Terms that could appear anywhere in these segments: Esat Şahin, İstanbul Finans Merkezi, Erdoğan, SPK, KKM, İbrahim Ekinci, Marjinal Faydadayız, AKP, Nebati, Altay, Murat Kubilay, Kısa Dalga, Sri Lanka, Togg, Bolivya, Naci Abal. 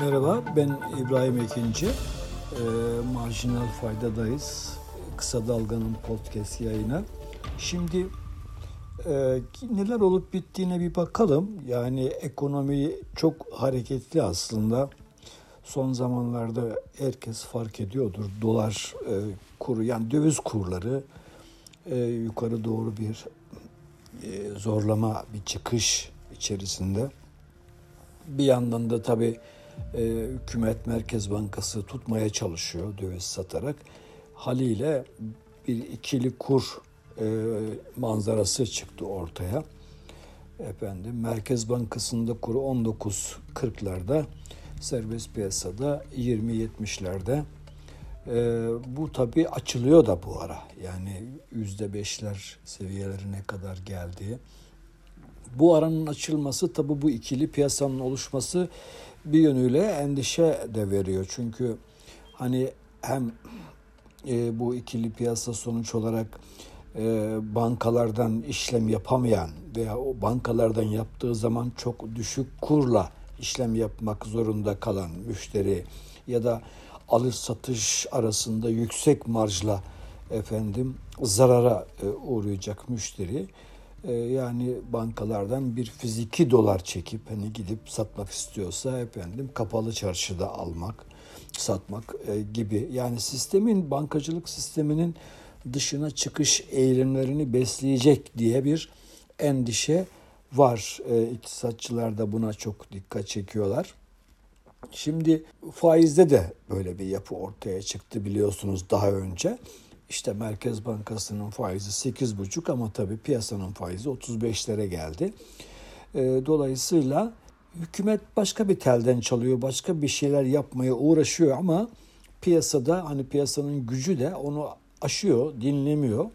Merhaba, ben İbrahim Ekinci. Marjinal Faydadayız. Kısa Dalga'nın podcast yayını. Şimdi neler olup bittiğine bir bakalım. Yani ekonomi çok hareketli aslında. Son zamanlarda herkes fark ediyordur. Dolar kuru, yani döviz kurları yukarı doğru bir zorlama, bir çıkış içerisinde. Bir yandan da tabii hükümet, Merkez Bankası tutmaya çalışıyor döviz satarak. Haliyle bir ikili kur manzarası çıktı ortaya. Efendim, Merkez Bankası'nda kuru 19.40'larda, serbest piyasada 20.70'lerde. Bu tabii açılıyor da bu ara. Yani %5'ler seviyelerine kadar geldi. Bu aranın açılması, tabii bu ikili piyasanın oluşması bir yönüyle endişe de veriyor. Çünkü hani hem bu ikili piyasa sonuç olarak bankalardan işlem yapamayan veya o bankalardan yaptığı zaman çok düşük kurla işlem yapmak zorunda kalan müşteri ya da alış satış arasında yüksek marjla zarara uğrayacak müşteri, yani bankalardan bir fiziki dolar çekip hani gidip satmak istiyorsa kapalı çarşıda almak, satmak gibi, yani sistemin, bankacılık sisteminin dışına çıkış eğilimlerini besleyecek diye bir endişe var. İktisatçılar da buna çok dikkat çekiyorlar. Şimdi faizde de böyle bir yapı ortaya çıktı, biliyorsunuz daha önce. İşte Merkez Bankası'nın faizi 8,5 ama tabii piyasanın faizi 35'lere geldi. Dolayısıyla hükümet başka bir telden çalıyor, başka bir şeyler yapmaya uğraşıyor ama piyasada hani piyasanın gücü de onu aşıyor, dinlemiyor.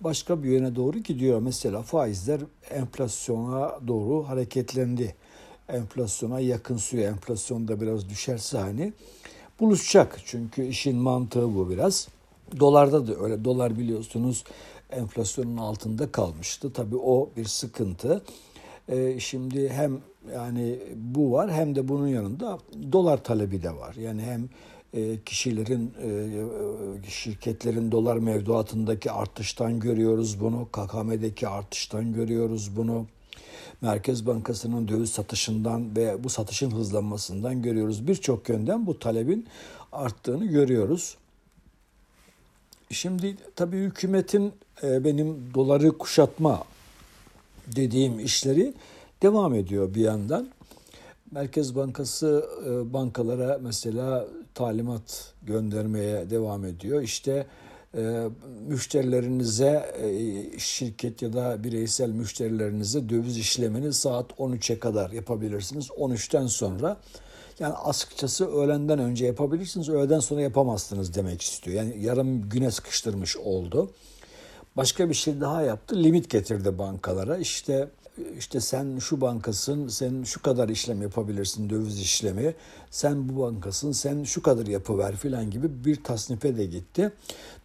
Başka bir yöne doğru gidiyor. Mesela faizler enflasyona doğru hareketlendi. Enflasyona yakın suya, enflasyon da biraz düşerse hani buluşacak. Çünkü işin mantığı bu biraz. Dolarda da öyle. Dolar biliyorsunuz enflasyonun altında kalmıştı. Tabii o bir sıkıntı. Şimdi hem yani bu var, hem de bunun yanında dolar talebi de var. Yani hem kişilerin, şirketlerin dolar mevduatındaki artıştan görüyoruz bunu. KKM'deki artıştan görüyoruz bunu. Merkez Bankası'nın döviz satışından ve bu satışın hızlanmasından görüyoruz. Birçok yönden bu talebin arttığını görüyoruz. Şimdi tabii hükümetin benim doları kuşatma dediğim işleri devam ediyor bir yandan. Merkez Bankası bankalara mesela talimat göndermeye devam ediyor. İşte müşterilerinize, şirket ya da bireysel müşterilerinize döviz işlemini saat 13'e kadar yapabilirsiniz. 13'ten sonra, yani açıkçası öğlenden önce yapabilirsiniz, öğleden sonra yapamazsınız demek istiyor. Yani yarım güne sıkıştırmış oldu. Başka bir şey daha yaptı, limit getirdi bankalara. İşte sen şu bankasın, sen şu kadar işlem yapabilirsin, döviz işlemi. Sen bu bankasın, sen şu kadar yapıver filan gibi bir tasnife de gitti.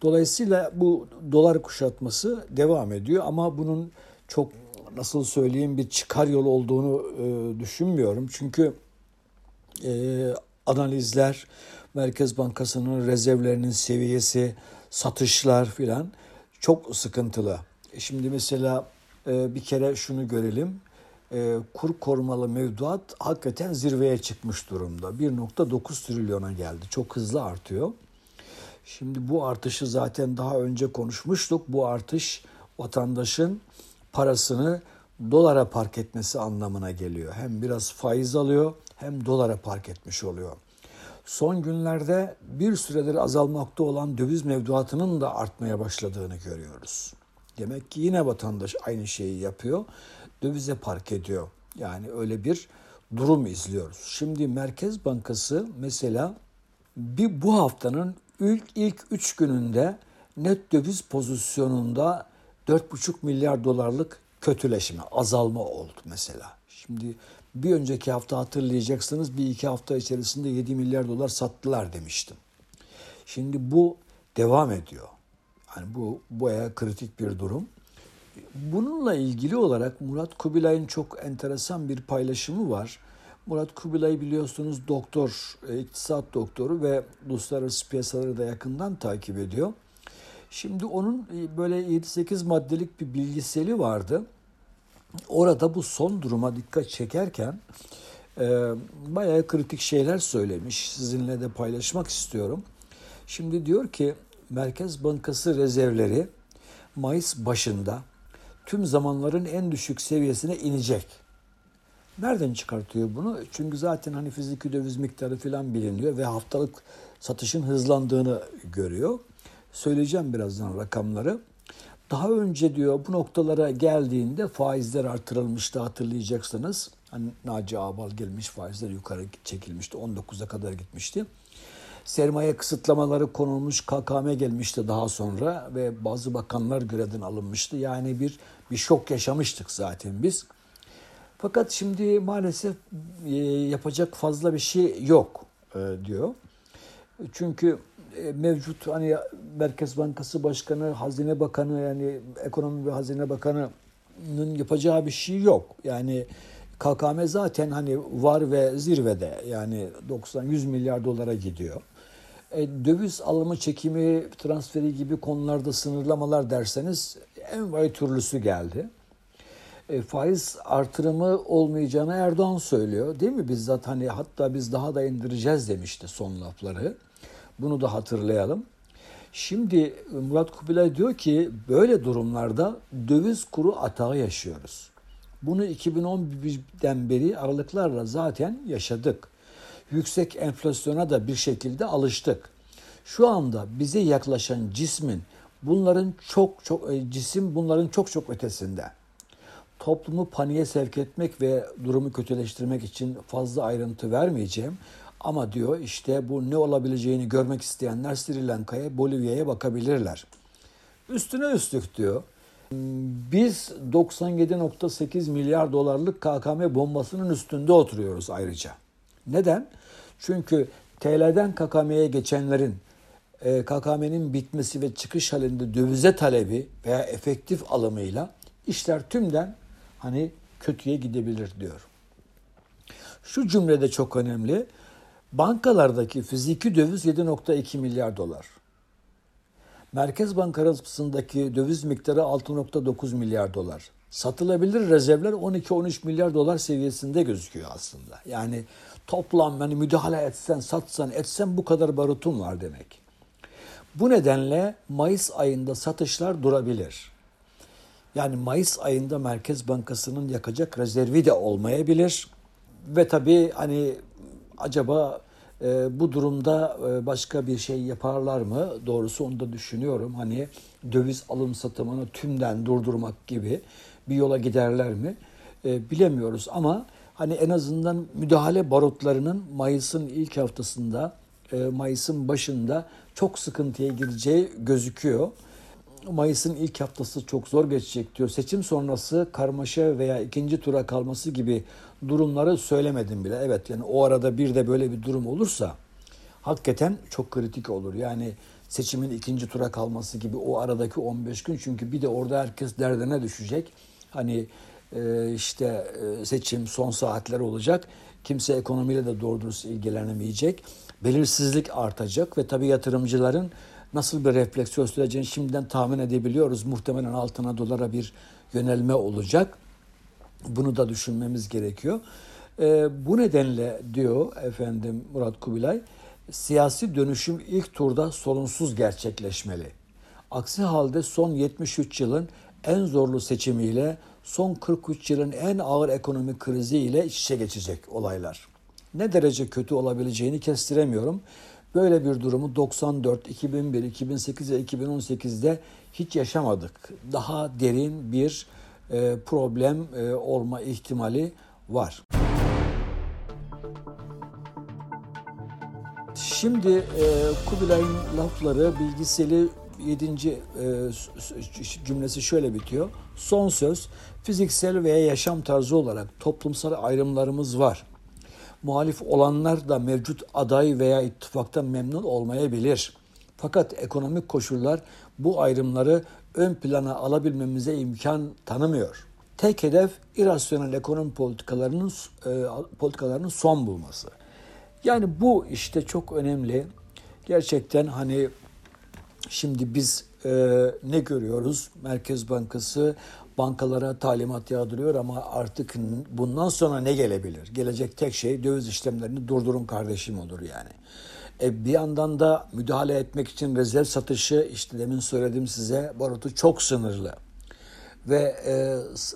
Dolayısıyla bu dolar kuşatması devam ediyor ama bunun çok, nasıl söyleyeyim, bir çıkar yolu olduğunu düşünmüyorum. Çünkü analizler, Merkez Bankası'nın rezervlerinin seviyesi, satışlar filan çok sıkıntılı. Şimdi mesela bir kere şunu görelim. Kur korumalı mevduat hakikaten zirveye çıkmış durumda. 1.9 trilyona geldi. Çok hızlı artıyor. Şimdi bu artışı zaten daha önce konuşmuştuk. Bu artış vatandaşın parasını dolara park etmesi anlamına geliyor. Hem biraz faiz alıyor, hem dolara park etmiş oluyor. Son günlerde bir süredir azalmakta olan döviz mevduatının da artmaya başladığını görüyoruz. Demek ki yine vatandaş aynı şeyi yapıyor, dövize park ediyor. Yani öyle bir durum izliyoruz. Şimdi Merkez Bankası mesela bu haftanın ilk 3 gününde net döviz pozisyonunda 4,5 milyar dolarlık kötüleşme, azalma oldu mesela. Şimdi bir önceki hafta hatırlayacaksınız, bir iki hafta içerisinde 7 milyar dolar sattılar demiştim. Şimdi bu devam ediyor. Yani bu bayağı kritik bir durum. Bununla ilgili olarak Murat Kubilay'ın çok enteresan bir paylaşımı var. Murat Kubilay biliyorsunuz doktor, iktisat doktoru ve uluslararası piyasaları da yakından takip ediyor. Şimdi onun böyle 7-8 maddelik bir bilgiseli vardı. Orada bu son duruma dikkat çekerken bayağı kritik şeyler söylemiş. Sizinle de paylaşmak istiyorum. Şimdi diyor ki Merkez Bankası rezervleri Mayıs başında tüm zamanların en düşük seviyesine inecek. Nereden çıkartıyor bunu? Çünkü zaten hani fiziki döviz miktarı falan biliniyor ve haftalık satışın hızlandığını görüyor. Söyleyeceğim birazdan rakamları. Daha önce diyor bu noktalara geldiğinde faizler artırılmıştı, hatırlayacaksınız. Hani Naci Abal gelmiş, faizler yukarı çekilmişti, 19'a kadar gitmişti. Sermaye kısıtlamaları konulmuş, KKM gelmişti daha sonra ve bazı bakanlar görevden alınmıştı. Yani bir şok yaşamıştık zaten biz. Fakat şimdi maalesef yapacak fazla bir şey yok diyor. Çünkü mevcut hani Merkez Bankası Başkanı, Hazine Bakanı, yani Ekonomi ve Hazine Bakanı'nın yapacağı bir şey yok. Yani KKM zaten hani var ve zirvede, yani 90-100 milyar dolara gidiyor. Döviz alımı, çekimi, transferi gibi konularda sınırlamalar derseniz en vay türlüsü geldi. Faiz artırımı olmayacağını Erdoğan söylüyor değil mi? Bizzat hani hatta biz daha da indireceğiz demişti son lafları. Bunu da hatırlayalım. Şimdi Murat Kubilay diyor ki böyle durumlarda döviz kuru atağı yaşıyoruz. Bunu 2011'den beri aralıklarla zaten yaşadık. Yüksek enflasyona da bir şekilde alıştık. Şu anda bize yaklaşan cisim bunların çok çok ötesinde. Toplumu paniğe sevk etmek ve durumu kötüleştirmek için fazla ayrıntı vermeyeceğim. Ama diyor işte bu ne olabileceğini görmek isteyenler Sri Lanka'ya, Bolivya'ya bakabilirler. Üstüne üstlük diyor, biz 97.8 milyar dolarlık KKM bombasının üstünde oturuyoruz ayrıca. Neden? Çünkü TL'den KKM'ye geçenlerin KKM'nin bitmesi ve çıkış halinde dövize talebi veya efektif alımıyla işler tümden hani kötüye gidebilir diyor. Şu cümle de çok önemli. Bankalardaki fiziki döviz 7.2 milyar dolar. Merkez Bankası'ndaki döviz miktarı 6.9 milyar dolar. Satılabilir rezervler 12-13 milyar dolar seviyesinde gözüküyor aslında. Yani toplam yani müdahale etsen, satsan, etsen bu kadar barutun var demek. Bu nedenle Mayıs ayında satışlar durabilir. Yani Mayıs ayında Merkez Bankası'nın yakacak rezervi de olmayabilir. Ve tabii hani acaba bu durumda başka bir şey yaparlar mı? Doğrusu onu da düşünüyorum. Hani döviz alım satımını tümden durdurmak gibi bir yola giderler mi? Bilemiyoruz ama hani en azından müdahale barutlarının Mayıs'ın ilk haftasında, Mayıs'ın başında çok sıkıntıya gireceği gözüküyor. Mayıs'ın ilk haftası çok zor geçecek diyor. Seçim sonrası karmaşa veya ikinci tura kalması gibi durumları söylemedim bile. Evet, yani o arada bir de böyle bir durum olursa hakikaten çok kritik olur. Yani seçimin ikinci tura kalması gibi o aradaki 15 gün. Çünkü bir de orada herkes derdine düşecek. Hani işte seçim son saatler olacak. Kimse ekonomiyle de doğru dürüst ilgilenemeyecek. Belirsizlik artacak ve tabii yatırımcıların nasıl bir refleksiyon süreceğini şimdiden tahmin edebiliyoruz. Muhtemelen altına, dolara bir yönelme olacak. Bunu da düşünmemiz gerekiyor. Bu nedenle diyor efendim Murat Kubilay, siyasi dönüşüm ilk turda sorunsuz gerçekleşmeli. Aksi halde son 73 yılın en zorlu seçimiyle, son 43 yılın en ağır ekonomik kriziyle iç içe geçecek olaylar. Ne derece kötü olabileceğini kestiremiyorum. Böyle bir durumu 94, 2001, 2008 ve 2018'de hiç yaşamadık. Daha derin bir problem olma ihtimali var. Şimdi Kubilay'ın lafları, bilgiseli 7. cümlesi şöyle bitiyor. Son söz, fiziksel veya yaşam tarzı olarak toplumsal ayrımlarımız var. Muhalif olanlar da mevcut aday veya ittifaktan memnun olmayabilir. Fakat ekonomik koşullar bu ayrımları ön plana alabilmemize imkan tanımıyor. Tek hedef irasyonel ekonomi politikalarının son bulması. Yani bu işte çok önemli. Gerçekten hani şimdi biz ne görüyoruz? Merkez Bankası bankalara talimat yağdırıyor ama artık bundan sonra ne gelebilir? Gelecek tek şey döviz işlemlerini durdurun kardeşim olur yani. Bir yandan da müdahale etmek için rezerv satışı, işte demin söyledim size, barutu çok sınırlı. Ve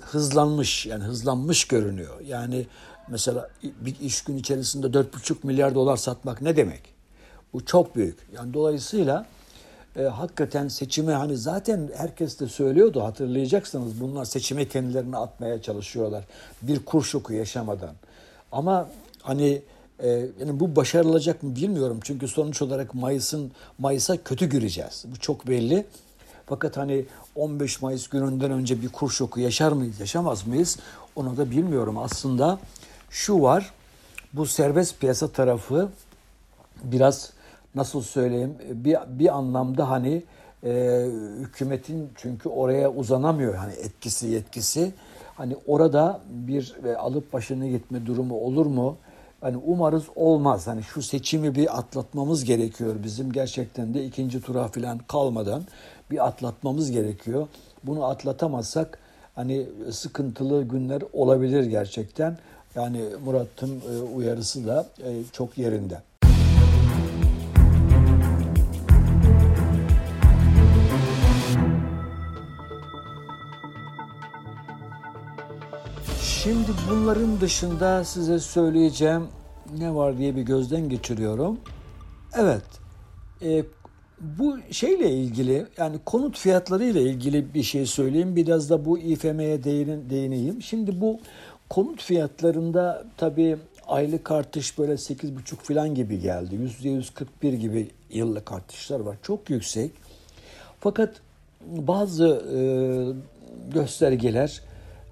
hızlanmış görünüyor. Yani mesela bir iş gün içerisinde 4,5 milyar dolar satmak ne demek? Bu çok büyük. Yani dolayısıyla hakikaten seçime, hani zaten herkes de söylüyordu, hatırlayacaksınız, bunlar seçime kendilerini atmaya çalışıyorlar. Bir kur şoku yaşamadan. Ama hani yani bu başarılacak mı bilmiyorum. Çünkü sonuç olarak Mayıs'a kötü gireceğiz. Bu çok belli. Fakat hani 15 Mayıs gününden önce bir kur şoku yaşar mıyız, yaşamaz mıyız? Onu da bilmiyorum. Aslında şu var, bu serbest piyasa tarafı biraz, nasıl söyleyeyim, bir anlamda hani hükümetin, çünkü oraya uzanamıyor hani etkisi, yetkisi. Hani orada bir alıp başını gitme durumu olur mu? Hani umarız olmaz. Hani şu seçimi bir atlatmamız gerekiyor bizim, gerçekten de ikinci tura falan kalmadan bir atlatmamız gerekiyor. Bunu atlatamazsak hani sıkıntılı günler olabilir gerçekten. Yani Murat'ın uyarısı da çok yerinde. Şimdi bunların dışında size söyleyeceğim ne var diye bir gözden geçiriyorum. Evet, bu şeyle ilgili, yani konut fiyatları ile ilgili bir şey söyleyeyim. Biraz da bu İFM'ye değineyim. Şimdi bu konut fiyatlarında tabii aylık artış böyle 8,5 falan gibi geldi. %141 gibi yıllık artışlar var. Çok yüksek. Fakat bazı göstergeler,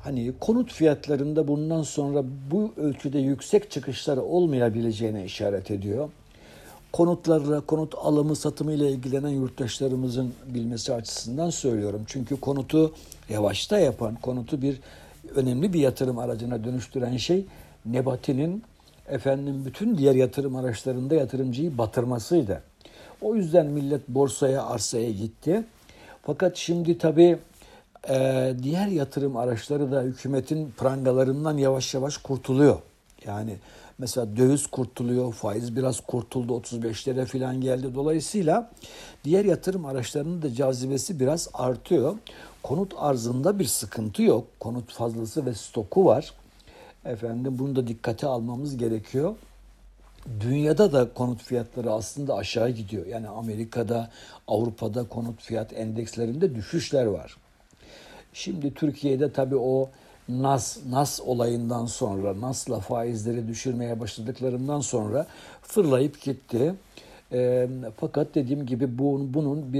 hani konut fiyatlarında bundan sonra bu ölçüde yüksek çıkışlar olmayabileceğine işaret ediyor. Konutlarla, konut alımı satımı ile ilgilenen yurttaşlarımızın bilmesi açısından söylüyorum. Çünkü konutu yavaşta yapan, konutu bir önemli bir yatırım aracına dönüştüren şey Nebati'nin bütün diğer yatırım araçlarında yatırımcıyı batırmasıydı. O yüzden millet borsaya, arsaya gitti. Fakat şimdi tabii diğer yatırım araçları da hükümetin prangalarından yavaş yavaş kurtuluyor. Yani mesela döviz kurtuluyor, faiz biraz kurtuldu, 35'lere falan geldi. Dolayısıyla diğer yatırım araçlarının da cazibesi biraz artıyor. Konut arzında bir sıkıntı yok. Konut fazlası ve stoku var. Bunu da dikkate almamız gerekiyor. Dünyada da konut fiyatları aslında aşağı gidiyor. Yani Amerika'da, Avrupa'da konut fiyat endekslerinde düşüşler var. Şimdi Türkiye'de tabii o NAS olayından sonra, NAS'la faizleri düşürmeye başladıklarından sonra fırlayıp gitti. Fakat dediğim gibi bunun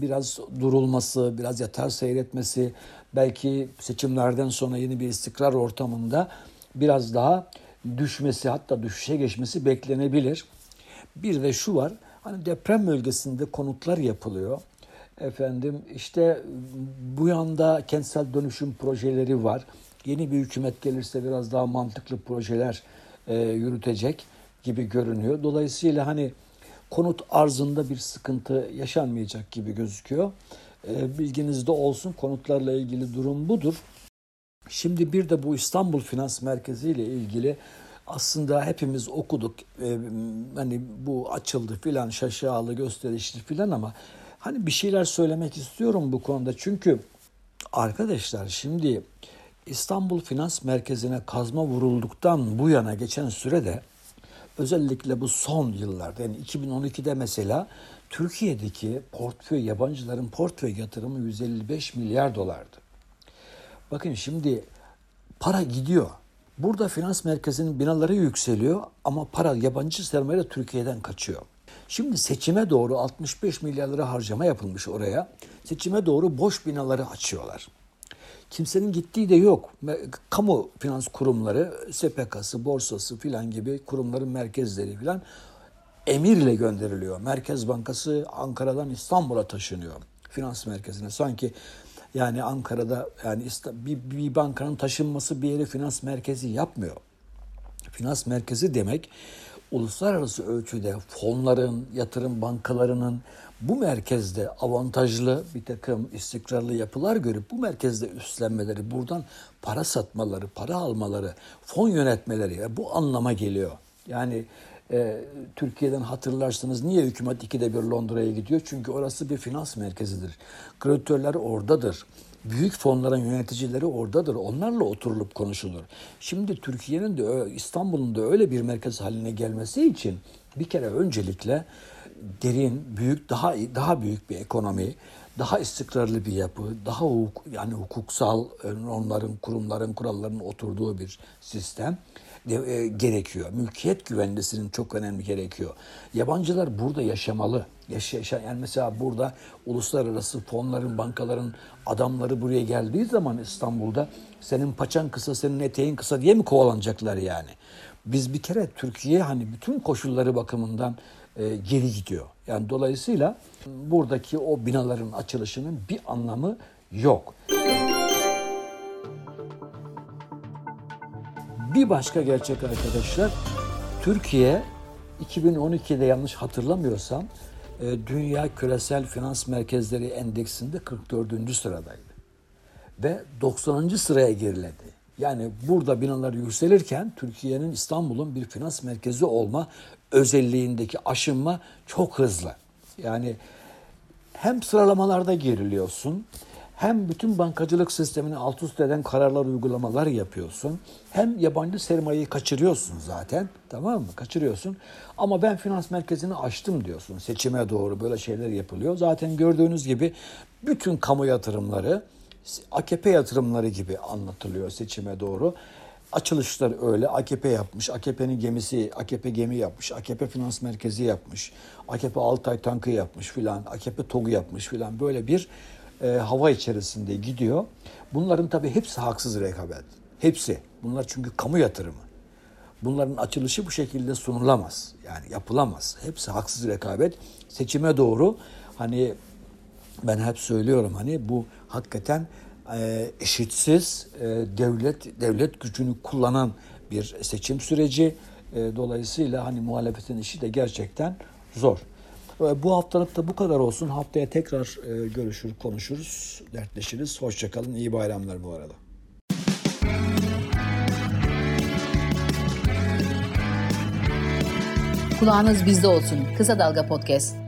biraz durulması, biraz yatar seyretmesi, belki seçimlerden sonra yeni bir istikrar ortamında biraz daha düşmesi, hatta düşüşe geçmesi beklenebilir. Bir de şu var, hani deprem bölgesinde konutlar yapılıyor. İşte bu yanda kentsel dönüşüm projeleri var. Yeni bir hükümet gelirse biraz daha mantıklı projeler yürütecek gibi görünüyor. Dolayısıyla hani konut arzında bir sıkıntı yaşanmayacak gibi gözüküyor. Bilginizde olsun, konutlarla ilgili durum budur. Şimdi bir de bu İstanbul Finans Merkezi ile ilgili aslında hepimiz okuduk. Hani bu açıldı filan, şaşalı gösterişli filan ama hani bir şeyler söylemek istiyorum bu konuda. Çünkü arkadaşlar, şimdi İstanbul Finans Merkezi'ne kazma vurulduktan bu yana geçen sürede, özellikle bu son yıllarda, yani 2012'de mesela Türkiye'deki yabancıların portföy yatırımı 155 milyar dolardı. Bakın şimdi para gidiyor. Burada finans merkezinin binaları yükseliyor ama para, yabancı sermaye Türkiye'den kaçıyor. Şimdi seçime doğru 65 milyar lira harcama yapılmış oraya. Seçime doğru boş binaları açıyorlar. Kimsenin gittiği de yok. Kamu finans kurumları, SPK'sı, borsası filan gibi kurumların merkezleri filan emirle gönderiliyor. Merkez Bankası Ankara'dan İstanbul'a taşınıyor. Finans merkezine sanki Yani Ankara'da yani bir bankanın taşınması bir yere finans merkezi yapmıyor. Finans merkezi demek uluslararası ölçüde fonların, yatırım bankalarının bu merkezde avantajlı bir takım istikrarlı yapılar görüp bu merkezde üstlenmeleri, buradan para satmaları, para almaları, fon yönetmeleri bu anlama geliyor. Yani Türkiye'den hatırlarsınız niye hükümet 2'de 1 Londra'ya gidiyor? Çünkü orası bir finans merkezidir. Kreditörler oradadır. Büyük fonların yöneticileri oradadır. Onlarla oturulup konuşulur. Şimdi Türkiye'nin de İstanbul'un da öyle bir merkez haline gelmesi için bir kere öncelikle derin, büyük, daha büyük bir ekonomi, daha istikrarlı bir yapı, daha yani hukuksal normların, kurumların, kuralların oturduğu bir sistem gerekiyor. Mülkiyet güvencesinin çok önemli gerekiyor. Yabancılar burada yaşamalı. Yani mesela burada uluslararası fonların, bankaların adamları buraya geldiği zaman İstanbul'da senin paçan kısa, senin eteğin kısa diye mi kovalanacaklar yani? Biz bir kere Türkiye hani bütün koşulları bakımından geri gidiyor. Yani dolayısıyla buradaki o binaların açılışının bir anlamı yok. Bir başka gerçek arkadaşlar, Türkiye 2012'de yanlış hatırlamıyorsam Dünya Küresel Finans Merkezleri Endeksinde 44. sıradaydı. Ve 90. sıraya geriledi. Yani burada binalar yükselirken Türkiye'nin İstanbul'un bir finans merkezi olma özelliğindeki aşınma çok hızlı. Yani hem sıralamalarda geriliyorsun, hem bütün bankacılık sistemini alt üst eden kararlar, uygulamalar yapıyorsun. Hem yabancı sermayeyi kaçırıyorsun zaten. Tamam mı? Kaçırıyorsun. Ama ben finans merkezini açtım diyorsun. Seçime doğru böyle şeyler yapılıyor. Zaten gördüğünüz gibi bütün kamu yatırımları, AKP yatırımları gibi anlatılıyor seçime doğru. Açılışlar öyle. AKP yapmış, AKP'nin gemisi, AKP gemi yapmış, AKP finans merkezi yapmış, AKP Altay tankı yapmış filan, AKP Togg'u yapmış filan böyle bir hava içerisinde gidiyor. Bunların tabii hepsi haksız rekabet. Hepsi. Bunlar çünkü kamu yatırımı. Bunların açılışı bu şekilde sunulamaz. Yani yapılamaz. Hepsi haksız rekabet. Seçime doğru hani ben hep söylüyorum hani bu hakikaten eşitsiz devlet gücünü kullanan bir seçim süreci. Dolayısıyla hani muhalefetin işi de gerçekten zor. Bu haftalık da bu kadar olsun. Haftaya tekrar görüşür, konuşuruz, dertleşiriz. Hoşça kalın. İyi bayramlar bu arada. Kulağınız bizde olsun. Kısa Dalga Podcast.